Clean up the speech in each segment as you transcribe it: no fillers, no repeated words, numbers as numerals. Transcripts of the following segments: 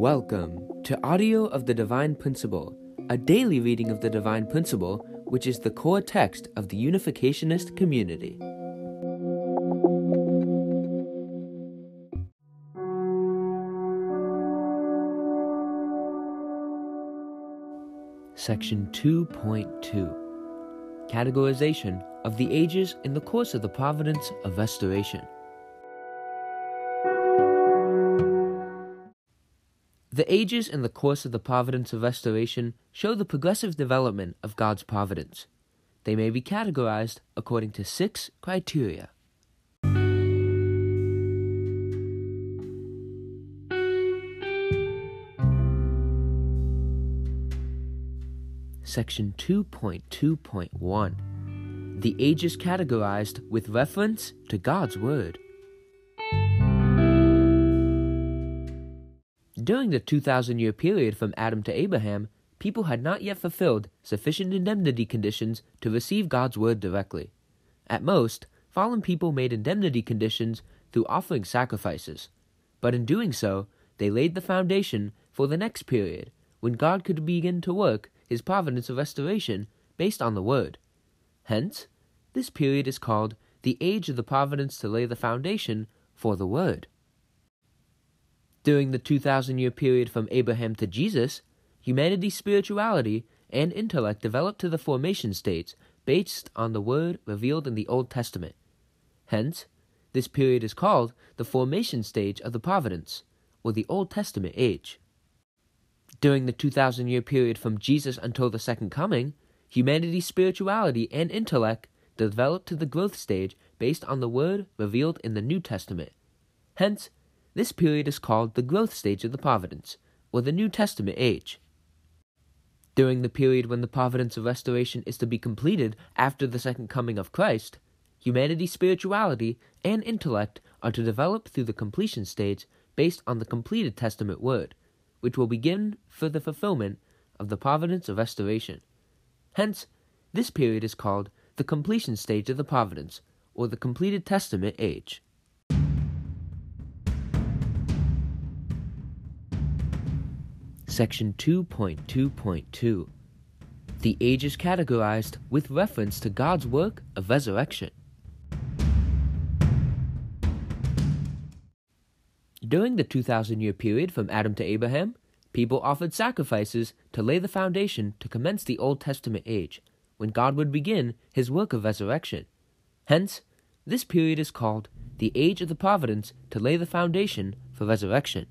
Welcome to Audio of the Divine Principle, a daily reading of the Divine Principle, which is the core text of the Unificationist community. Section 2.2, Categorization of the Ages in the Course of the Providence of Restoration. The ages in the course of the providence of restoration show the progressive development of God's providence. They may be categorized according to 6 criteria. Section 2.2.1, the ages categorized with reference to God's Word. During the 2,000-year period from Adam to Abraham, people had not yet fulfilled sufficient indemnity conditions to receive God's Word directly. At most, fallen people made indemnity conditions through offering sacrifices. But in doing so, they laid the foundation for the next period, when God could begin to work His providence of restoration based on the Word. Hence, this period is called the Age of the Providence to lay the foundation for the Word. During the 2,000-year period from Abraham to Jesus, humanity's spirituality and intellect developed to the formation states based on the Word revealed in the Old Testament. Hence, this period is called the formation stage of the Providence, or the Old Testament age. During the 2,000-year period from Jesus until the Second Coming, humanity's spirituality and intellect developed to the growth stage based on the Word revealed in the New Testament. Hence, this period is called the growth stage of the Providence, or the New Testament age. During the period when the Providence of Restoration is to be completed after the Second Coming of Christ, humanity's spirituality and intellect are to develop through the completion stage based on the completed Testament Word, which will begin for the fulfillment of the Providence of Restoration. Hence, this period is called the completion stage of the Providence, or the completed Testament age. Section 2.2.2, the ages categorized with reference to God's work of resurrection. During the 2,000-year period from Adam to Abraham, people offered sacrifices to lay the foundation to commence the Old Testament age, when God would begin His work of resurrection. Hence, this period is called the Age of the Providence to lay the foundation for resurrection.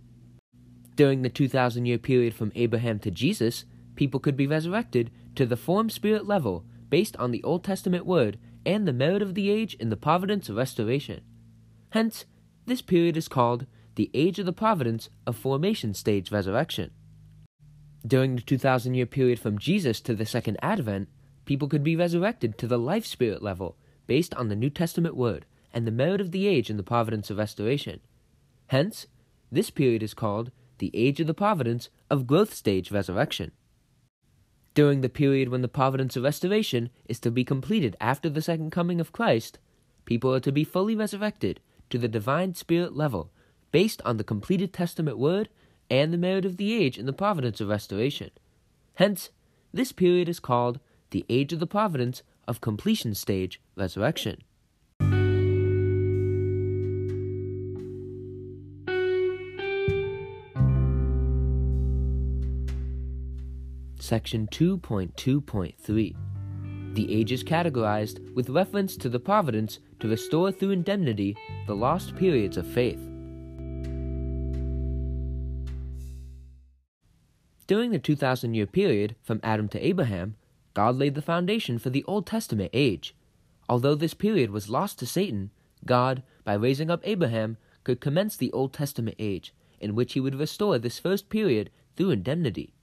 During the 2,000-year period from Abraham to Jesus, people could be resurrected to the form-spirit level based on the Old Testament Word and the merit of the age in the providence of restoration. Hence, this period is called the Age of the Providence of Formation Stage Resurrection. During the 2,000-year period from Jesus to the Second Advent, people could be resurrected to the life-spirit level based on the New Testament Word and the merit of the age in the providence of restoration. Hence, this period is called the Age of the Providence of Growth Stage Resurrection. During the period when the Providence of Restoration is to be completed after the Second Coming of Christ, people are to be fully resurrected to the Divine Spirit level based on the completed Testament Word and the merit of the age in the Providence of Restoration. Hence, this period is called the Age of the Providence of Completion Stage Resurrection. Section 2.2.3, the ages categorized with reference to the providence to restore through indemnity the lost periods of faith. During the 2,000-year period from Adam to Abraham, God laid the foundation for the Old Testament age. Although this period was lost to Satan, God, by raising up Abraham, could commence the Old Testament age, in which He would restore this first period through indemnity.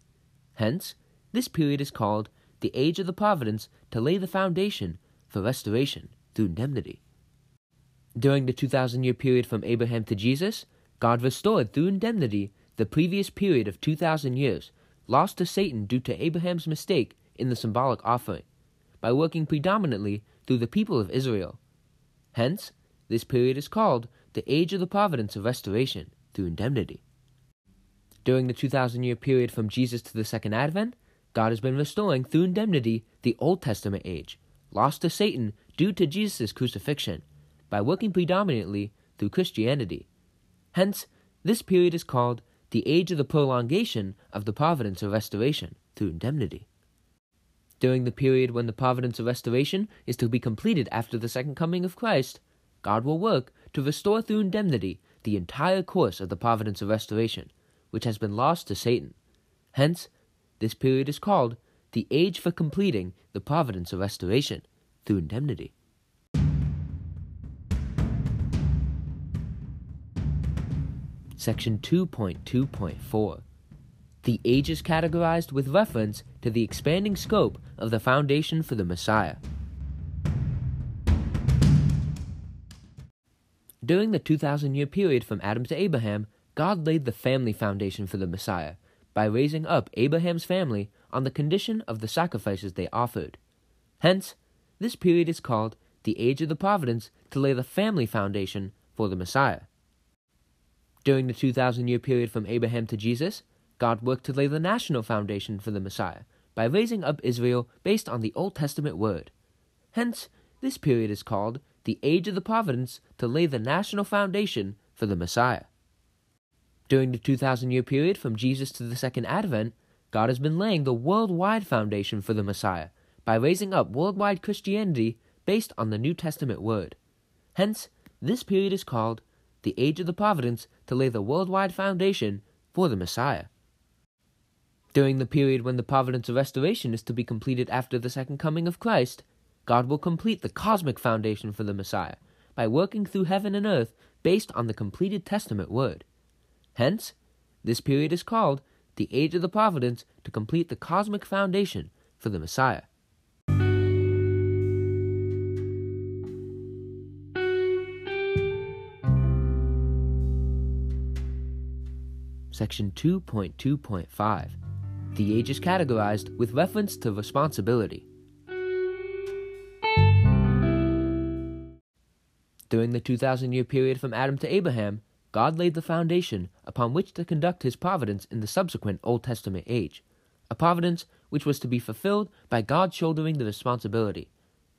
Hence, this period is called the Age of the Providence to lay the foundation for restoration through indemnity. During the 2,000-year period from Abraham to Jesus, God restored through indemnity the previous period of 2,000 years, lost to Satan due to Abraham's mistake in the symbolic offering, by working predominantly through the people of Israel. Hence, this period is called the Age of the Providence of Restoration through indemnity. During the 2,000-year period from Jesus to the Second Advent, God has been restoring, through indemnity, the Old Testament age, lost to Satan due to Jesus' crucifixion, by working predominantly through Christianity. Hence, this period is called the Age of the Prolongation of the Providence of Restoration through Indemnity. During the period when the Providence of Restoration is to be completed after the Second Coming of Christ, God will work to restore through indemnity the entire course of the Providence of Restoration, which has been lost to Satan. Hence, this period is called the Age for Completing the Providence of Restoration through Indemnity. Section 2.2.4. The age is categorized with reference to the expanding scope of the foundation for the Messiah. During the 2,000-year period from Adam to Abraham, God laid the family foundation for the Messiah by raising up Abraham's family on the condition of the sacrifices they offered. Hence, this period is called the Age of the Providence to lay the family foundation for the Messiah. During the 2,000-year period from Abraham to Jesus, God worked to lay the national foundation for the Messiah by raising up Israel based on the Old Testament word. Hence, this period is called the Age of the Providence to lay the national foundation for the Messiah. During the 2,000-year period from Jesus to the Second Advent, God has been laying the worldwide foundation for the Messiah by raising up worldwide Christianity based on the New Testament word. Hence, this period is called the Age of the Providence to lay the worldwide foundation for the Messiah. During the period when the Providence of Restoration is to be completed after the Second Coming of Christ, God will complete the cosmic foundation for the Messiah by working through heaven and earth based on the completed Testament word. Hence, this period is called the Age of the Providence to complete the cosmic foundation for the Messiah. Section 2.2.5. The age is categorized with reference to responsibility. During the 2,000-year period from Adam to Abraham, God laid the foundation upon which to conduct his providence in the subsequent Old Testament age, a providence which was to be fulfilled by God shouldering the responsibility.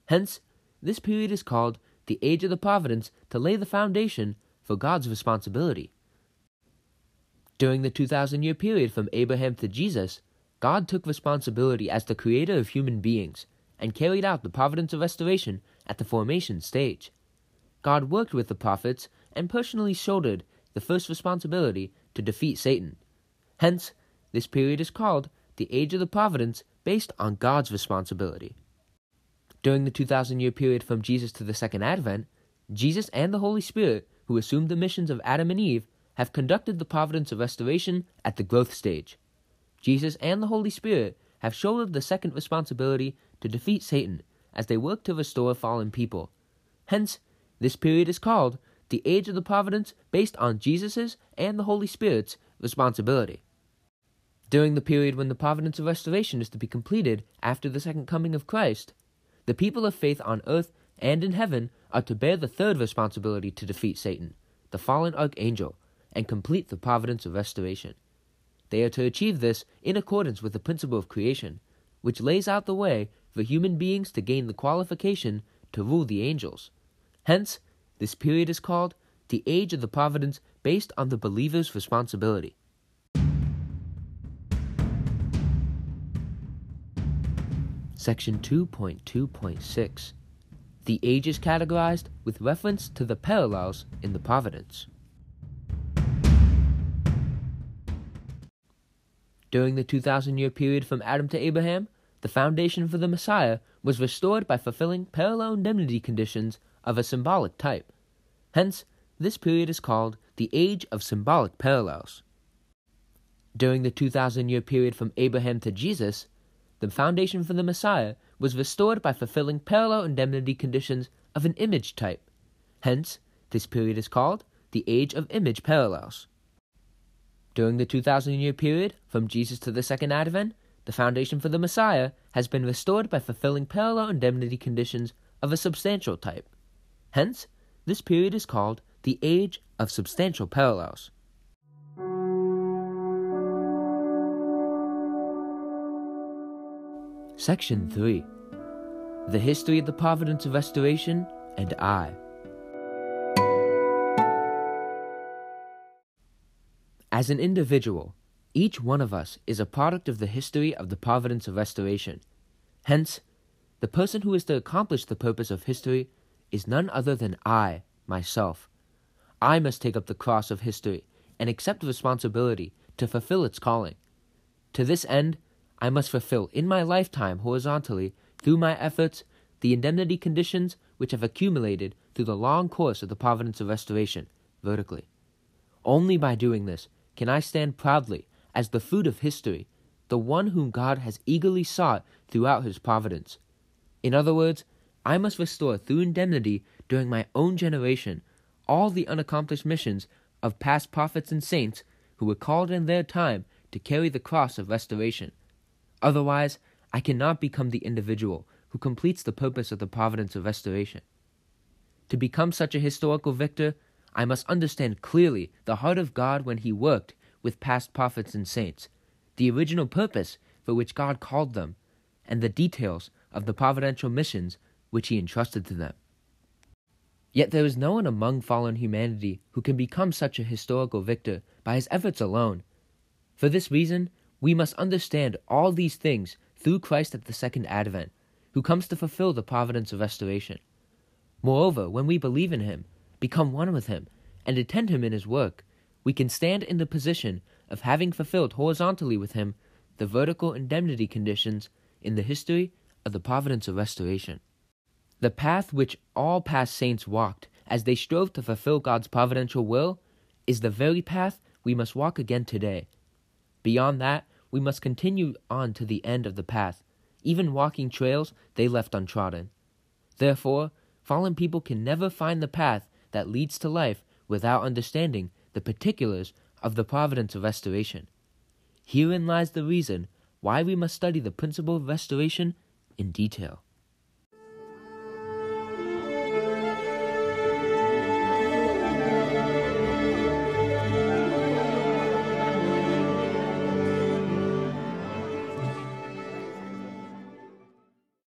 Hence, this period is called the Age of the Providence to lay the foundation for God's responsibility. During the 2,000-year period from Abraham to Jesus, God took responsibility as the creator of human beings and carried out the providence of restoration at the formation stage. God worked with the prophets and personally shouldered the first responsibility to defeat Satan. Hence, this period is called the Age of the Providence based on God's responsibility. During the 2,000-year period from Jesus to the Second Advent, Jesus and the Holy Spirit, who assumed the missions of Adam and Eve, have conducted the providence of restoration at the growth stage. Jesus and the Holy Spirit have shouldered the second responsibility to defeat Satan as they work to restore fallen people. Hence, this period is called the Age of the Providence based on Jesus' and the Holy Spirit's responsibility. During the period when the providence of restoration is to be completed after the Second Coming of Christ, the people of faith on earth and in heaven are to bear the third responsibility to defeat Satan, the fallen archangel, and complete the providence of restoration. They are to achieve this in accordance with the principle of creation, which lays out the way for human beings to gain the qualification to rule the angels. Hence, this period is called the Age of the Providence based on the believer's responsibility. Section 2.2.6. The age is categorized with reference to the parallels in the providence. During the 2,000-year period from Adam to Abraham, the foundation for the Messiah was restored by fulfilling parallel indemnity conditions of a symbolic type. Hence, this period is called the Age of Symbolic Parallels. During the 2,000-year period from Abraham to Jesus, the foundation for the Messiah was restored by fulfilling parallel indemnity conditions of an image type. Hence, this period is called the Age of Image Parallels. During the 2,000-year period, from Jesus to the Second Advent, the foundation for the Messiah has been restored by fulfilling parallel indemnity conditions of a substantial type. Hence, this period is called the Age of Substantial Parallels. Section 3. The History of the Providence of Restoration and I. As an individual, each one of us is a product of the history of the Providence of Restoration. Hence, the person who is to accomplish the purpose of history is none other than I, myself. I must take up the cross of history and accept responsibility to fulfill its calling. To this end, I must fulfill in my lifetime horizontally, through my efforts, the indemnity conditions which have accumulated through the long course of the Providence of Restoration, vertically. Only by doing this can I stand proudly as the fruit of history, the one whom God has eagerly sought throughout his providence. In other words, I must restore through indemnity during my own generation all the unaccomplished missions of past prophets and saints who were called in their time to carry the cross of restoration. Otherwise, I cannot become the individual who completes the purpose of the providence of restoration. To become such a historical victor, I must understand clearly the heart of God when he worked with past prophets and saints, the original purpose for which God called them, and the details of the providential missions which he entrusted to them. Yet there is no one among fallen humanity who can become such a historical victor by his efforts alone. For this reason, we must understand all these things through Christ at the Second Advent, who comes to fulfill the providence of restoration. Moreover, when we believe in him, become one with him, and attend him in his work, we can stand in the position of having fulfilled horizontally with him the vertical indemnity conditions in the history of the providence of restoration. The path which all past saints walked as they strove to fulfill God's providential will is the very path we must walk again today. Beyond that, we must continue on to the end of the path, even walking trails they left untrodden. Therefore, fallen people can never find the path that leads to life without understanding the particulars of the providence of restoration. Herein lies the reason why we must study the principle of restoration in detail.